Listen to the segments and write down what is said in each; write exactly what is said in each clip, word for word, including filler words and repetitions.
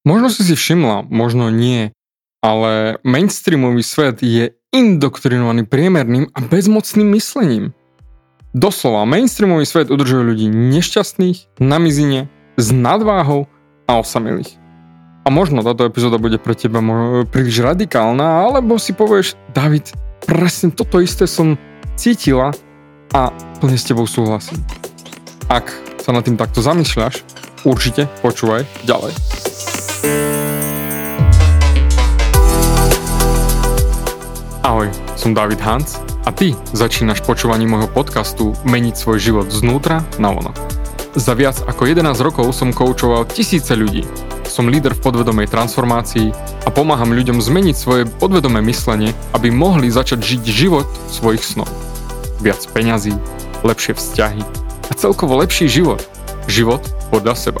Možno si si všimla, možno nie, ale mainstreamový svet je indoktrinovaný priemerným a bezmocným myslením. Doslova mainstreamový svet udržuje ľudí nešťastných, na mizine, s nadváhou a osamelých. A možno táto epizóda bude pre teba príliš radikálna, alebo si povieš, Dávid, presne toto isté som cítila a plne s tebou súhlasím. Ak sa nad tým takto zamýšľaš, určite počúvaj ďalej. Ahoj, som Dávid Hanc a ty začínaš počúvanie môjho podcastu Meniť svoj život znútra na vonok. Za viac ako jedenásť rokov som koučoval tisíce ľudí. Som líder v podvedomej transformácii a pomáham ľuďom zmeniť svoje podvedomé myslenie, aby mohli začať žiť život svojich snov. Viac peňazí, lepšie vzťahy a celkovo lepší život. Život podľa seba.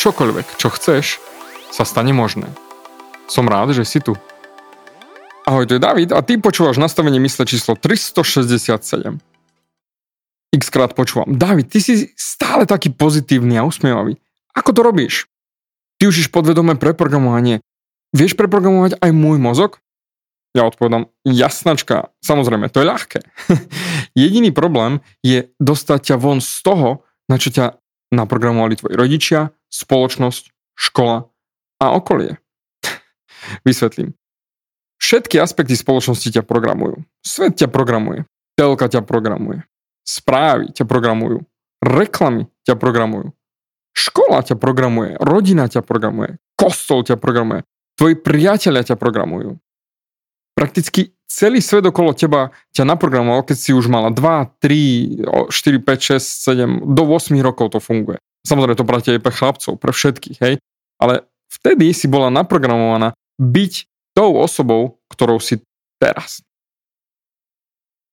čokoľvek, čo chceš, sa stane možné. Som rád, že si tu. Ahoj, to je Dávid a ty počúvaš nastavenie mysle číslo tristošesťdesiatsedem. Xkrát počúvam. Dávid, ty si stále taký pozitívny a usmievavý. Ako to robíš? Ty užíš podvedomé preprogramovanie. Vieš preprogramovať aj môj mozog? Ja odpovedám, jasnačka. Samozrejme, to je ľahké. Jediný problém je dostať ťa von z toho, na čo ťa naprogramovali tvoji rodičia, spoločnosť, škola a okolie. Vysvetlím. Všetky aspekty spoločnosti ťa programujú. Svet ťa programuje. Telka ťa programuje. Správy ťa programujú. Reklamy ťa programujú. Škola ťa programuje. Rodina ťa programuje. Kostol ťa programuje. Tvoji priatelia ťa programujú. Prakticky celý svet okolo teba ťa naprogramoval, keď si už mala dva, tri, štyri, päť, šesť, sedem, do osem rokov to funguje. Samozrejme to platí aj pre chlapcov, pre všetkých, hej? Ale vtedy si bola naprogramovaná byť tou osobou, ktorou si teraz.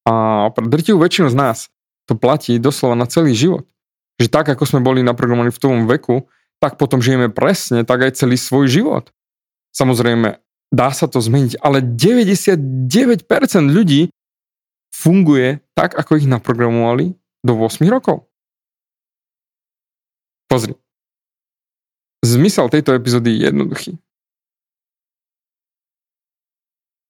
A pre drtivú väčšinu z nás to platí doslova na celý život. Že tak, ako sme boli naprogramovaní v tom veku, tak potom žijeme presne, tak aj celý svoj život. Samozrejme, dá sa to zmeniť, ale deväťdesiatdeväť percent ľudí funguje tak, ako ich naprogramovali do osem rokov. Pozri. Zmysel tejto epizódy je jednoduchý.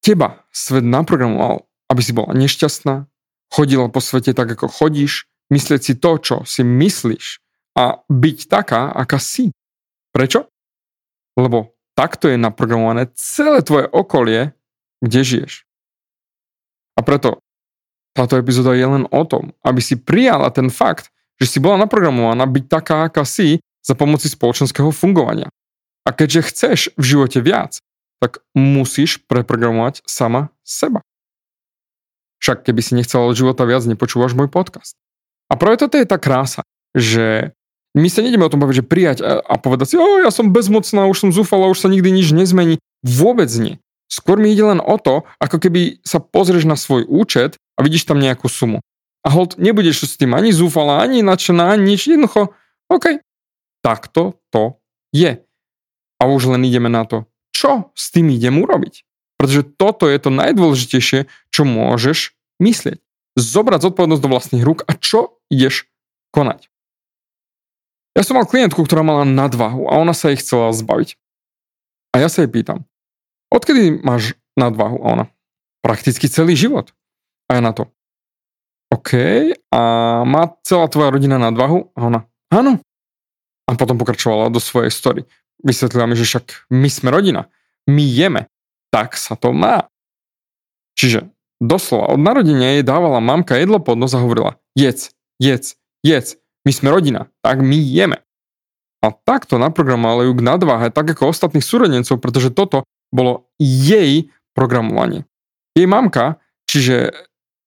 Teba svet naprogramoval, aby si bola nešťastná, chodila po svete tak, ako chodíš, myslieť si to, čo si myslíš a byť taká, aká si. Prečo? Lebo takto je naprogramované celé tvoje okolie, kde žiješ. A preto táto epizóda je len o tom, aby si prijala ten fakt, že si bola naprogramovaná byť taká, aká si za pomoci spoločenského fungovania. A keďže chceš v živote viac, tak musíš preprogramovať sama seba. Však keby si nechcel od života viac, nepočúvaš môj podcast. A preto to je tá krása, že my sa nejdeme o tom baviť, že prijať a, a povedať si, o, ja som bezmocná, už som zúfala, už sa nikdy nič nezmení. Vôbec nie. Skôr mi ide len o to, ako keby sa pozrieš na svoj účet a vidíš tam nejakú sumu. A hold, nebudeš s tým ani zúfala, ani nadšená, ani nič. Jednoducho, OK, takto to je. A už len ideme na to, čo s tým idem urobiť. Pretože toto je to najdôležitejšie, čo môžeš myslieť. Zobrať zodpovednosť do vlastných rúk a čo ideš konať. Ja som mal klientku, ktorá mala nadvahu a ona sa jej chcela zbaviť. A ja sa jej pýtam, odkedy máš nadvahu? A ona, prakticky celý život. A ja na to, OK, a má celá tvoja rodina nadvahu? A ona, áno. A potom pokračovala do svojej story. Vysvetlila mi, že však my sme rodina. My jeme. Tak sa to má. Čiže doslova od narodenia jej dávala mamka jedlo pod nos a hovorila jedz, jedz, jedz, my sme rodina, tak my jeme. A takto naprogramovala ju k nadváhe, tak ako ostatných súrodencov, pretože toto bolo jej programovanie. Jej mamka, čiže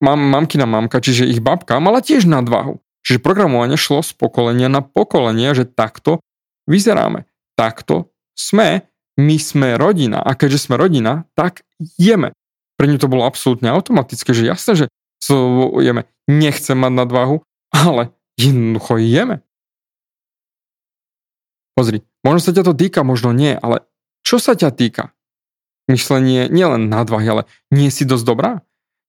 mam, mamkina mamka, čiže ich babka, mala tiež nadváhu. Čiže programovanie šlo z pokolenia na pokolenie, že takto vyzeráme, takto sme, my sme rodina a keďže sme rodina, tak jeme. Pre ňu to bolo absolútne automatické, že jasné, že so jeme. Nechcem mať nadváhu, ale jednoducho jeme. Pozri, možno sa ťa to týka, možno nie, ale čo sa ťa týka? Myslenie nielen nadváhy, ale nie si dosť dobrá?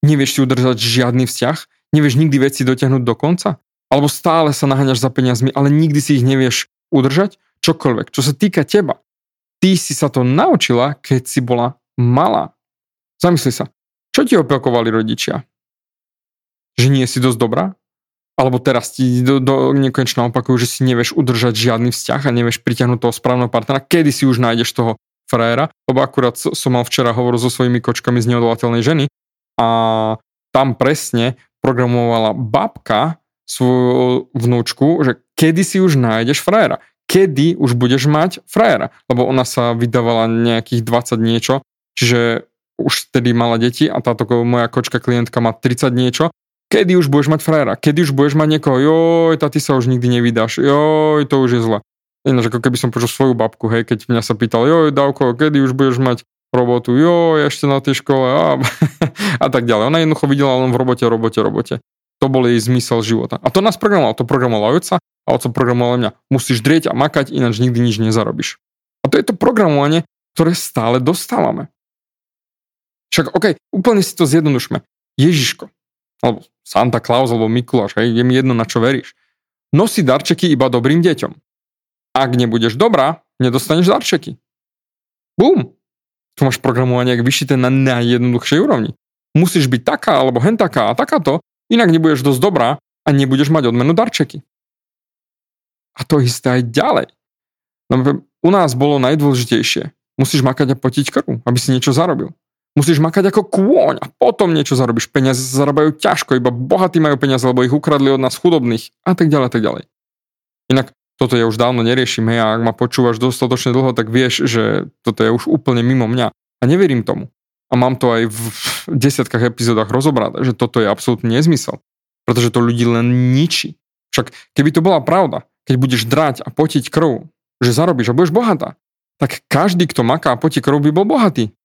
Nevieš si udržať žiadny vzťah? Nevieš nikdy veci dotiahnuť do konca? Alebo stále sa naháňaš za peniazmi, ale nikdy si ich nevieš udržať? Čokoľvek, čo sa týka teba. Ty si sa to naučila, keď si bola malá. Zamysli sa, čo ti opelkovali rodičia? Že nie si dosť dobrá? Alebo teraz ti do, do nekonečna opakujú, že si nevieš udržať žiadny vzťah a nevieš pritiahnuť toho správneho partnera, kedy si už nájdeš toho frajera, lebo akurát som mal včera hovor so svojimi kočkami z neodolateľnej ženy a tam presne programovala babka svoju vnúčku, že kedy si už nájdeš frajera, kedy už budeš mať frajera, lebo ona sa vydávala nejakých dvadsať niečo, čiže už tedy mala deti a táto moja kočka klientka má tridsať niečo. Kedy už budeš mať frajera? Kedy už budeš mať niekoho? Joj, tá, ty sa už nikdy nevydáš. Joj, to už je zle. Ináč ako keby som počul svoju babku, hej, keď mňa sa pýtal, joj, Dávko, kedy už budeš mať robotu? Joj, ešte na tej škole? A, a tak ďalej. Ona jednoducho videla len v robote, robote, robote. To bol jej zmysel života. A to nás programovalo. To programovalo otca a otco programovalo mňa. Musíš drieť a makať, ináč nikdy nič nezarobíš. A to je to programovanie, ktoré stále dostávame. Však okej, okay, úplne si to zjednodušme. Ježiško, alebo Santa Claus, alebo Mikuláš, hej, je mi jedno, na čo veríš. Nosí darčeky iba dobrým deťom. Ak nebudeš dobrá, nedostaneš darčeky. Bum! Tu máš programovanie, ak vyšité na najjednoduchšej úrovni. Musíš byť taká, alebo hen taká a takáto, inak nebudeš dosť dobrá a nebudeš mať odmenu darčeky. A to isté aj ďalej. No, u nás bolo najdôležitejšie. Musíš makať a potiť krv, aby si niečo zarobil. Musíš makať ako kôň a potom niečo zarobíš. Peniaze sa zarábajú ťažko, iba bohatí majú peniaze, lebo ich ukradli od nás chudobných a tak ďalej, tak ďalej. Inak toto ja už dávno neriešim, hej, a ak ma počúvaš dostatočne dlho, tak vieš, že toto je už úplne mimo mňa a neverím tomu. A mám to aj v desiatkách epizódach rozobrať, že toto je absolútny nezmysel, pretože to ľudí len ničí. Však keby to bola pravda, keď budeš drať a potiť krv, že zarobíš a budeš bohatá, tak každý, kto maká a potí krv, by bol bohatý.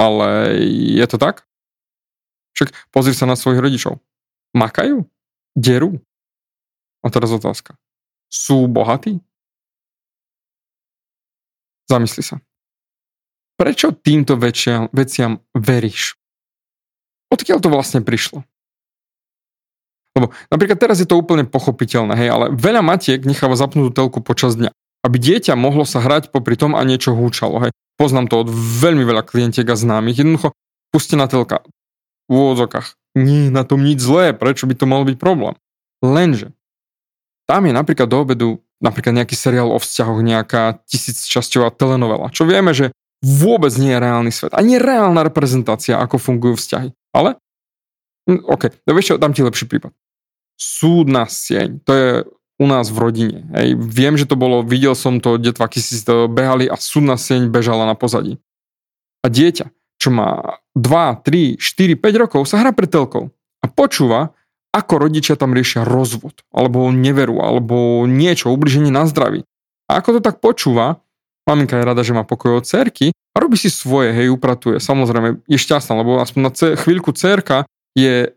Ale je to tak? Však pozri sa na svojich rodičov. Makajú? Derú? A teraz otázka. Sú bohatí? Zamysli sa. Prečo týmto veciam, veciam veríš? Odkiaľ to vlastne prišlo? Lebo napríklad teraz je to úplne pochopiteľné, hej, ale veľa matiek necháva zapnutú telku počas dňa, aby dieťa mohlo sa hrať popri tom a niečo húčalo, hej. Poznám to od veľmi veľa klientiek a známych. Jednoducho, pustená telka v úvodzovkách. Nie, na tom nič zlé, prečo by to mal byť problém? Lenže tam je napríklad do obedu napríklad nejaký seriál o vzťahoch, nejaká tisícčasťová telenovela, čo vieme, že vôbec nie je reálny svet. Ani reálna reprezentácia, ako fungujú vzťahy. Ale, ok, no vieš čo, dám ti lepší prípad. Súdna sieň, to je u nás v rodine. Hej. Viem, že to bolo, videl som to, detváky si to behali a súdna sieň bežala na pozadí. A dieťa, čo má dva, tri, štyri, päť rokov, sa hrá pred telkou a počúva, ako rodičia tam riešia rozvod, alebo neveru, alebo niečo, ubliženie na zdraví. A ako to tak počúva, maminka je rada, že má pokoj od cerky a robí si svoje, hej, upratuje. Samozrejme, je šťastná, lebo aspoň na chvíľku cerka je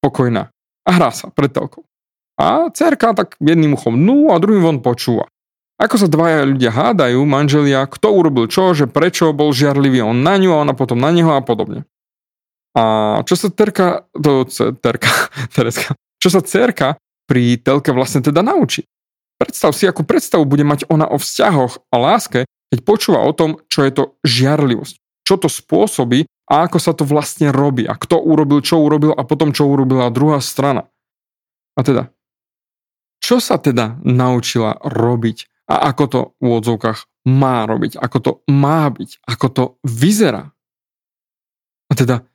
pokojná a hrá sa pred telkou. A dcerka tak jedným uchom dnu a druhým von počúva. Ako sa dvaja ľudia hádajú, manželia, kto urobil čo, že prečo bol žiarlivý on na ňu a ona potom na neho a podobne. A čo sa terka, to, terka, tereska, čo sa dcerka pri telke vlastne teda naučí? Predstav si, akú predstavu bude mať ona o vzťahoch a láske, keď počúva o tom, čo je to žiarlivosť. Čo to spôsobí a ako sa to vlastne robí. A kto urobil, čo urobil a potom čo urobila druhá strana. A teda, čo sa teda naučila robiť a ako to v odzvukách má robiť, ako to má byť, ako to vyzerá. A teda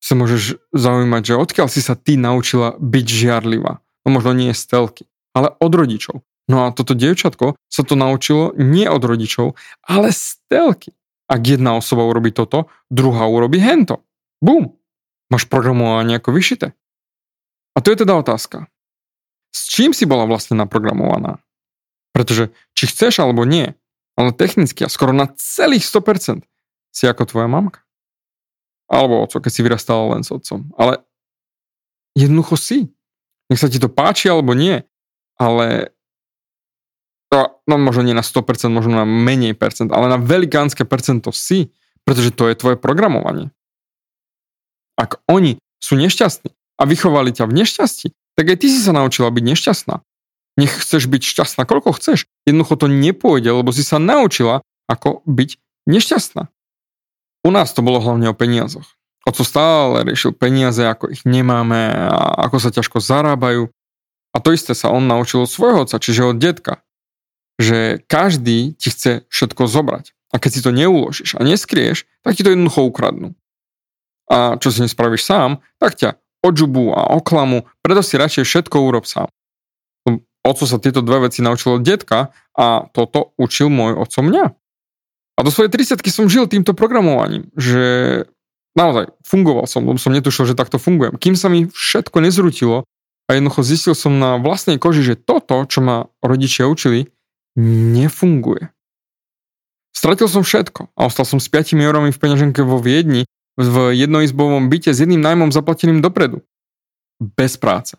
sa môžeš zaujímať, že odkiaľ si sa ty naučila byť žiarlivá. No možno nie z telky, ale od rodičov. No a toto dievčatko sa to naučilo nie od rodičov, ale z telky. Ak jedna osoba urobí toto, druhá urobí hento. Bum! Máš programovanie ako vyšité. A to je teda otázka. S čím si bola vlastne naprogramovaná? Pretože či chceš alebo nie, ale technicky a skoro na celých sto percent si ako tvoja mamka. Alebo oco, keď si vyrastala len s otcom. Ale jednoducho si. Nech sa ti to páči alebo nie, ale no, no možno nie na sto percent, možno na menej percent, ale na velikánske percento si, pretože to je tvoje programovanie. Ak oni sú nešťastní a vychovali ťa v nešťastí, tak aj ty si sa naučila byť nešťastná. Nech chceš byť šťastná, koľko chceš. Jednoducho to nepôjde, lebo si sa naučila, ako byť nešťastná. U nás to bolo hlavne o peniazoch. Oco stále riešil peniaze, ako ich nemáme a ako sa ťažko zarábajú. A to isté sa on naučil od svojho otca, čiže od detka. Že každý ti chce všetko zobrať. A keď si to neuložíš a neskrieš, tak ti to jednoducho ukradnú. A čo si nespravíš sám, tak ťa odžubú a oklamu, preto si radšej všetko urob sám. Oco sa tieto dve veci naučil od detka a toto učil môj oco mňa. A do svojej tridsiatky som žil týmto programovaním, že naozaj fungoval som, lebo som netušil, že takto fungujem. Kým sa mi všetko nezrutilo a jednoducho zistil som na vlastnej koži, že toto, čo ma rodičia učili, nefunguje. Stratil som všetko a ostal som s piatimi eurami v peňaženke vo Viedni v jednoizbovom byte s jedným nájmom zaplateným dopredu. Bez práce,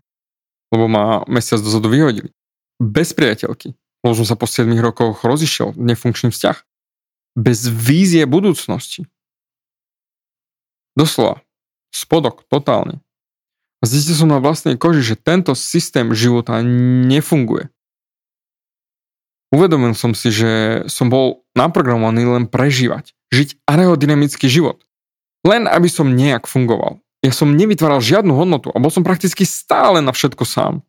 lebo ma mesiac dozadu vyhodili. Bez priateľky, lebo som sa po siedmich rokoch rozišiel, nefunkčný vzťah. Bez vízie budúcnosti. Doslova, spodok, totálne. A zistil som na vlastnej koži, že tento systém života nefunguje. Uvedomil som si, že som bol naprogramovaný len prežívať, žiť aerodynamický život. Len aby som nejak fungoval. Ja som nevytváral žiadnu hodnotu a bol som prakticky stále na všetko sám.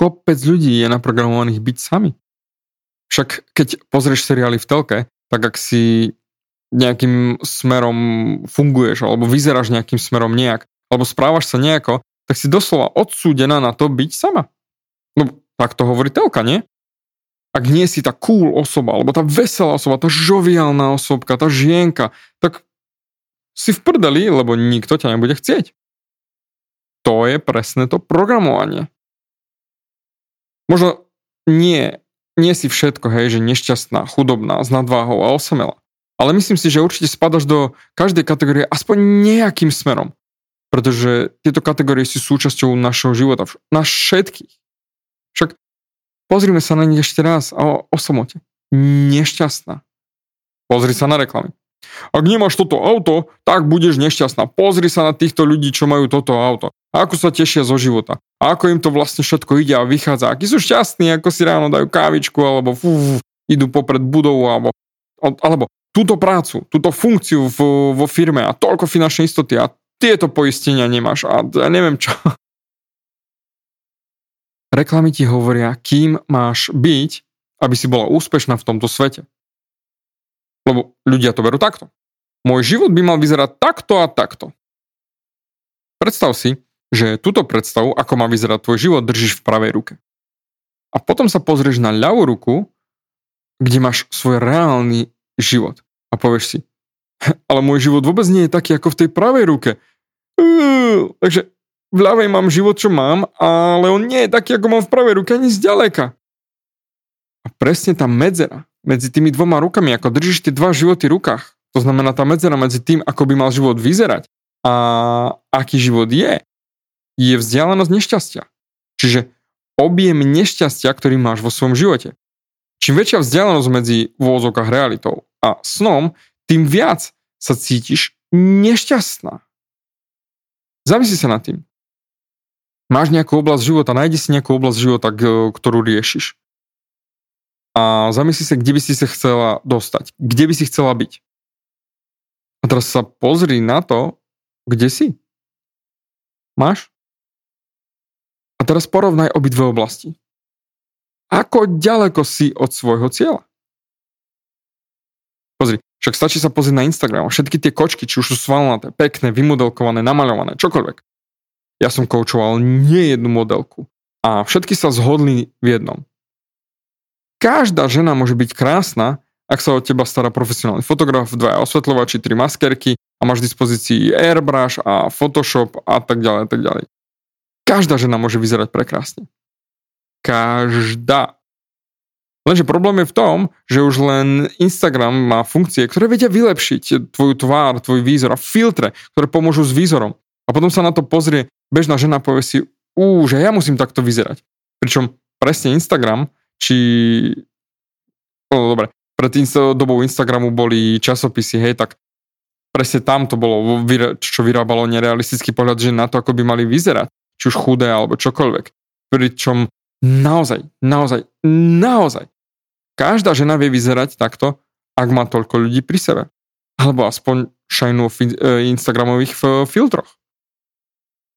Kopec ľudí je naprogramovaných byť sami. Však keď pozrieš seriály v telke, tak ak si nejakým smerom funguješ alebo vyzeráš nejakým smerom nejak alebo správaš sa nejako, tak si doslova odsúdená na to byť sama. No, tak to hovorí telka, nie? Ak nie si tá cool osoba, alebo tá veselá osoba, tá žoviálna osobka, tá žienka, tak si v prdeli, lebo nikto ťa nebude chcieť. To je presne to programovanie. Možno nie, nie si všetko, hej, že nešťastná, chudobná, s nadváhou a osamelá. Ale myslím si, že určite spadaš do každej kategórie aspoň nejakým smerom. Pretože tieto kategórie sú súčasťou našeho života. Nás všetkých. Však pozrime sa na nich ešte raz o, o samote. Nešťastná. Pozri sa na reklamy. Ak nemáš toto auto, tak budeš nešťastná. Pozri sa na týchto ľudí, čo majú toto auto. A ako sa tešia zo života. A ako im to vlastne všetko ide a vychádza. Akí sú šťastní, ako si ráno dajú kávičku, alebo fú, idú popred budovu, alebo, alebo túto prácu, túto funkciu vo, vo firme a toľko finančnej istoty a tieto poistenia nemáš a ja neviem čo. Reklamy ti hovoria, kým máš byť, aby si bola úspešná v tomto svete. Lebo ľudia to berú takto. Môj život by mal vyzerať takto a takto. Predstav si, že túto predstavu, ako má vyzerať tvoj život, držíš v pravej ruke. A potom sa pozrieš na ľavú ruku, kde máš svoj reálny život. A povieš si, ale môj život vôbec nie je taký, ako v tej pravej ruke. Uú, takže v ľavej mám život, čo mám, ale on nie je taký, ako mám v pravej ruke, ani zďaleka. A presne tá medzera medzi tými dvoma rukami, ako držíš tie dva životy v rukách, to znamená tá medzera medzi tým, ako by mal život vyzerať a aký život je, je vzdialenosť nešťastia. Čiže objem nešťastia, ktorý máš vo svojom živote. Čím väčšia vzdialenosť medzi vôzokách realitou a snom, tým viac sa cítiš nešťastná. Zamysli sa nad tým. Máš nejakú oblasť života, nájdi si nejakú oblasť života, ktorú riešiš. A zamysli sa, kde by si sa chcela dostať. Kde by si chcela byť. A teraz sa pozri na to, kde si. Máš? A teraz porovnaj obidve oblasti. Ako ďaleko si od svojho cieľa? Pozri, však stačí sa pozrieť na Instagram. Všetky tie kočky, či už sú svalnaté, pekné, vymodelkované, namaľované, čokoľvek. Ja som koučoval nie jednu modelku a všetky sa zhodli v jednom. Každá žena môže byť krásna, ak sa o teba stará profesionálny fotograf, dvaja osvetľovači, tri maskerky a máš v dispozícii Airbrush a Photoshop a tak ďalej a tak ďalej. Každá žena môže vyzerať prekrásne. Každá. Lenže problém je v tom, že už len Instagram má funkcie, ktoré vedia vylepšiť tvoju tvár, tvoj výzor a filtre, ktoré pomôžu s výzorom. A potom sa na to pozrie bežná žena a povie si, ú, že ja musím takto vyzerať. Pričom presne Instagram, či... No, dobre, pred dobou Instagramu boli časopisy, hej, tak presne tam to bolo, čo vyrábalo nerealistický pohľad žien na to, ako by mali vyzerať. Či už chudé, alebo čokoľvek. Pričom naozaj, naozaj, naozaj každá žena vie vyzerať takto, ak má toľko ľudí pri sebe. Alebo aspoň šajnú v Instagramových filtroch.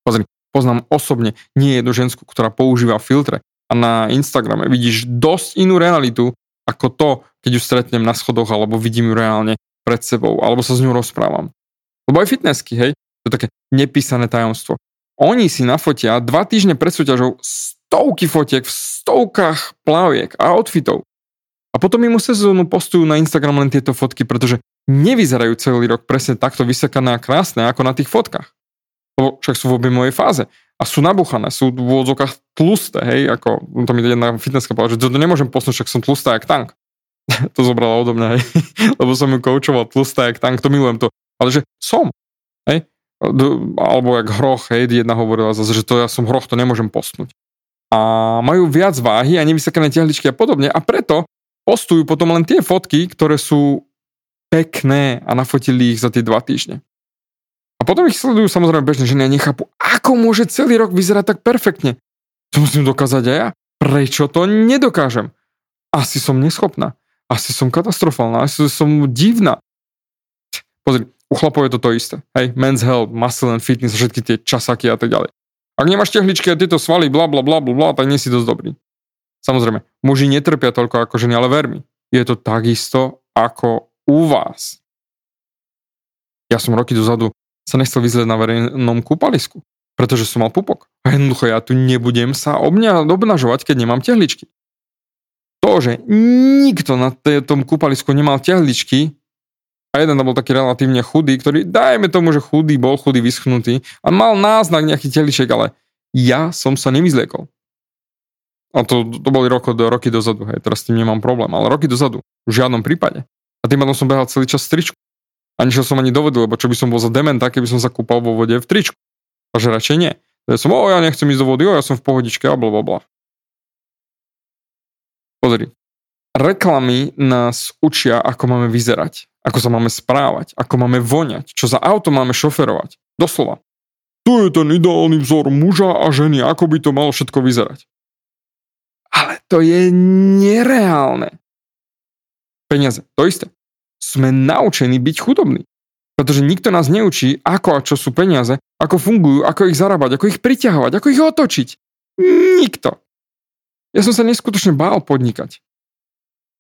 Pozri, poznám osobne nie jednu žensku, ktorá používa filtre a na Instagrame vidíš dosť inú realitu, ako to, keď ju stretnem na schodoch, alebo vidím ju reálne pred sebou, alebo sa s ňou rozprávam. Lebo aj fitnessky, hej, to je také nepísané tajomstvo. Oni si nafotia dva týždne pred súťažou stovky fotiek v stovkách plaviek a outfitov. A potom mimo sezónu postujú na Instagram len tieto fotky, pretože nevyzerajú celý rok presne takto vysekané a krásne ako na tých fotkách. Lebo však sú v objemovej fáze a sú nabúchané, sú v odzokách tlusté, hej, ako to mi jedna fitnesska povedala, že to nemôžem posnúť, však som tlustá jak tank. To zobrala odo mňa, hej, lebo som ju koučoval, tlustá jak tank, to milujem to. Ale že som, hej, alebo jak hroch, hej, jedna hovorila zase, že to ja som hroch, to nemôžem posnúť. A majú viac váhy a nevysekané tehličky a podobne a preto postujú potom len tie fotky, ktoré sú pekné a nafotili ich za tie dva týždne. A potom ich sledujú samozrejme bežné ženy a nechápu, ako môže celý rok vyzerať tak perfektne. To musím dokázať aj ja. Prečo to nedokážem? Asi som neschopná. Asi som katastrofálna. Asi som divná. Pozri, u chlapov je to to isté. Hej, Men's Health, Muscle and Fitness, všetky tie časaky a tak ďalej. Ak nemáš tehličky a tieto svaly, bla bla bla bla, tak nie si dosť dobrý. Samozrejme, muži netrpia toľko ako ženy, ale ver mi, je to takisto ako u vás. Ja som roky dozadu sa nechcel vyzlieť na verejnom kúpalisku, pretože som mal pupok. A jednoducho ja tu nebudem sa obnažovať, keď nemám tehličky. To, že nikto na tom kúpalisku nemal tehličky a jeden tam bol taký relatívne chudý, ktorý, dajme tomu, že chudý bol, chudý, vyschnutý a mal náznak nejakých tehličiek, ale ja som sa nevyzliekol. A to, to boli roko, roky dozadu, hej, teraz s tým nemám problém, ale roky dozadu, v žiadnom prípade. A tým potom som behal celý čas v tričku. A ničo som ani dovedel, lebo čo by som bol za dement, tak keby som sa kúpal vo vode v tričku. Takže radšej nie. Ja som, o, ja nechcem ísť do vody, o, ja som v pohodičke a blablabla. Pozri. Reklamy nás učia, ako máme vyzerať, ako sa máme správať, ako máme voňať, čo za auto máme šoferovať. Doslova. Tu je ten ideálny vzor muža a ženy, ako by to malo všetko vyzerať. Ale to je nereálne. Peniaze, to isté. Sme naučení byť chudobní. Pretože nikto nás neučí, ako a čo sú peniaze, ako fungujú, ako ich zarábať, ako ich priťahovať, ako ich otočiť. Nikto. Ja som sa neskutočne bál podnikať.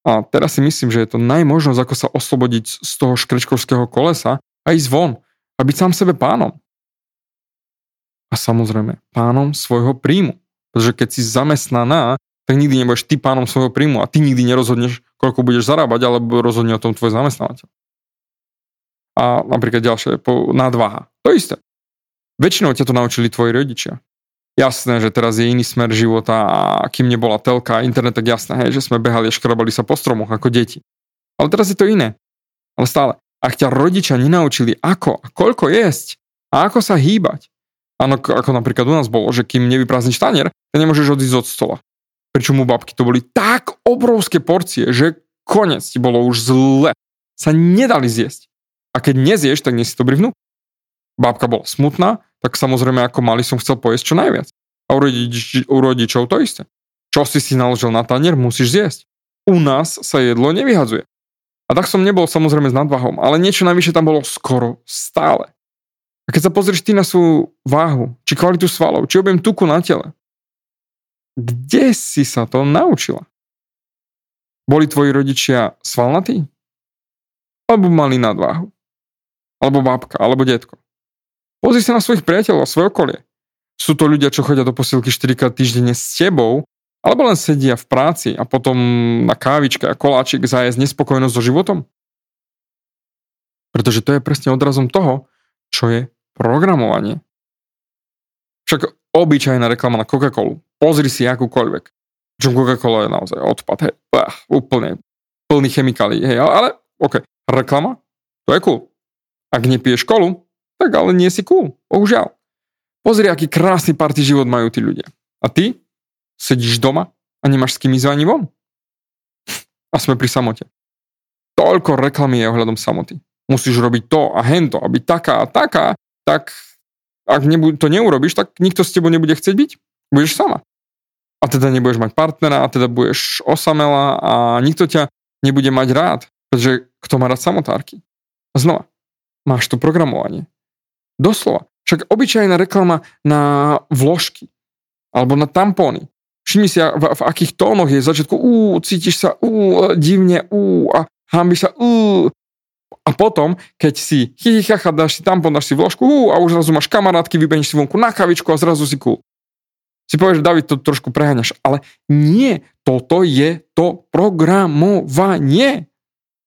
A teraz si myslím, že je to najmožnosť, ako sa oslobodiť z toho škrečkovského kolesa a ísť von a byť sám sebe pánom. A samozrejme, pánom svojho príjmu. Pretože keď si zamestnaná, tak nikdy nebudeš ty pánom svojho príjmu a ty nikdy nerozhodneš, koľko budeš zarábať, alebo rozhodne o tom tvoj zamestnávateľ. A napríklad ďalšie, nadváha. To isté. Väčšinou ťa to naučili tvoji rodičia. Jasné, že teraz je iný smer života a kým nebola telka a internet, tak jasné, hej, že sme behali a škrabali sa po stromoch ako deti. Ale teraz je to iné. Ale stále, ak ťa rodičia nenaučili ako a koľko jesť a ako sa hýbať, áno, ako napríklad u nás bolo, že kým nevyprázdniš tanier, ty nemôžeš odísť od stola. Pričom u babky to boli tak obrovské porcie, že konec ti bolo už zle. Sa nedali zjesť. A keď nezieš, tak nie si dobrý vnúk. Babka bola smutná, tak samozrejme ako malý som chcel pojesť čo najviac. A u, rodič, u rodičov to isté. Čo si si naložil na tanier, musíš zjesť. U nás sa jedlo nevyhadzuje. A tak som nebol samozrejme s nadvahom, ale niečo najvyššie tam bolo skoro stále. A keď sa pozrieš ty na svoju váhu, či kvalitu svalov, či objem tuku na tele, kde si sa to naučila? Boli tvoji rodičia svalnatí? Alebo mali nadváhu? Alebo bábka, alebo detko? Pozri sa na svojich priateľov, svoje okolie. Sú to ľudia, čo chodia do posilky štyrikrát týždenne s tebou, alebo len sedia v práci a potom na kávičke a koláčik zajesť nespokojnosť so životom? Pretože to je presne odrazom toho, čo je programovanie. Však obyčajná reklama na Coca-Colu. Pozri si akúkoľvek. Čo Coca-Cola je naozaj odpad, hej, Bách, úplne plný chemikálií, hej, ale, ale ok, reklama, to je cool. Ak nepiješ kolu, tak ale nie si cool, bohužiaľ. Pozri, aký krásny party život majú tí ľudia. A ty sedíš doma a nemáš s kým ísť ani von. A sme pri samote. Toľko reklamy je ohľadom samoty. Musíš robiť to a hento, aby taká a taká, tak ak to neurobiš, tak nikto s tebou nebude chcieť byť. Budeš sama. A teda nebudeš mať partnera, a teda budeš osamela a nikto ťa nebude mať rád, pretože kto má rád samotárky? A znova, máš tu programovanie. Doslova. Však obyčajná reklama na vložky alebo na tampóny. Všimni si, v, v akých tónoch je v začiatku ú, cítiš sa ú, divne ú a hambíš sa ú. A potom, keď si chytichacha, dáš si tampón, dáš si vložku ú a už zrazu máš kamarátky, vybeníš si vonku na kavičku a zrazu si cool. Si povieš, Dávid, to trošku preháňaš, ale nie, toto je to programovanie.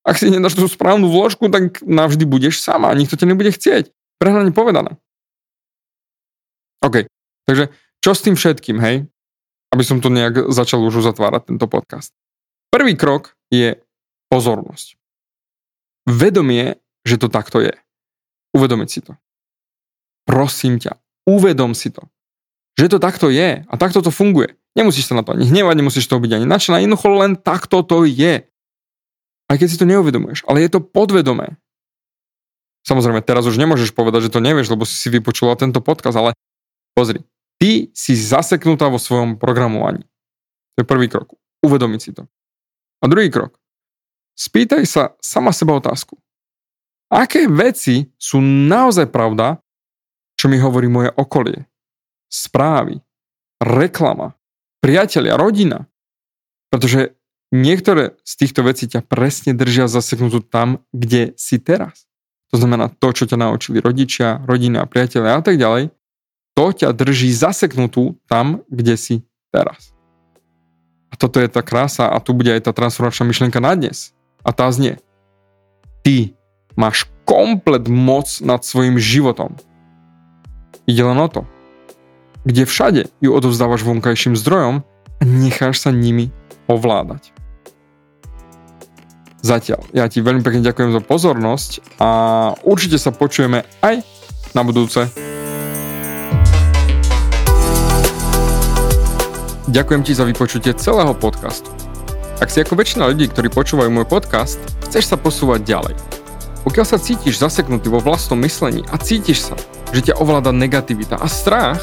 Ak si nedáš tú správnu vložku, tak navždy budeš sama a nikto ťa nebude chcieť. Prehnane povedané. OK, takže čo s tým všetkým, hej? Aby som to nejak začal už uzatvárať tento podcast. Prvý krok je pozornosť. Vedomie, že to takto je. Uvedomiť si to. Prosím ťa, uvedom si to. Že to takto je a takto to funguje. Nemusíš sa na to ani hnevať, nemusíš to byť ani načná, jednoducho len takto to je. Aj keď si to neuvedomuješ, ale je to podvedomé. Samozrejme, teraz už nemôžeš povedať, že to nevieš, lebo si si vypočula tento podcast, ale pozri, ty si zaseknutá vo svojom programovaní. To je prvý krok. Uvedomiť si to. A druhý krok. Spýtaj sa sama seba otázku. Aké veci sú naozaj pravda, čo mi hovorí moje okolie? Správy, reklama, priatelia, rodina. Pretože niektoré z týchto vecí ťa presne držia zaseknutú tam, kde si teraz. To znamená to, čo ťa naučili rodičia, rodina, priatelia a tak ďalej, to ťa drží zaseknutú tam, kde si teraz. A toto je tá krása a tu bude aj tá transformačná myšlienka na dnes. A tá znie. Ty máš komplet moc nad svojim životom. Ide len o to, kde všade ju odovzdávaš vonkajším zdrojom a necháš sa nimi ovládať. Zatiaľ. Ja ti veľmi pekne ďakujem za pozornosť a určite sa počujeme aj na budúce. Ďakujem ti za vypočutie celého podcastu. Ak si ako väčšina ľudí, ktorí počúvajú môj podcast, chceš sa posúvať ďalej. Pokiaľ sa cítiš zaseknutý vo vlastnom myslení a cítiš sa, že ťa ovláda negativita a strach,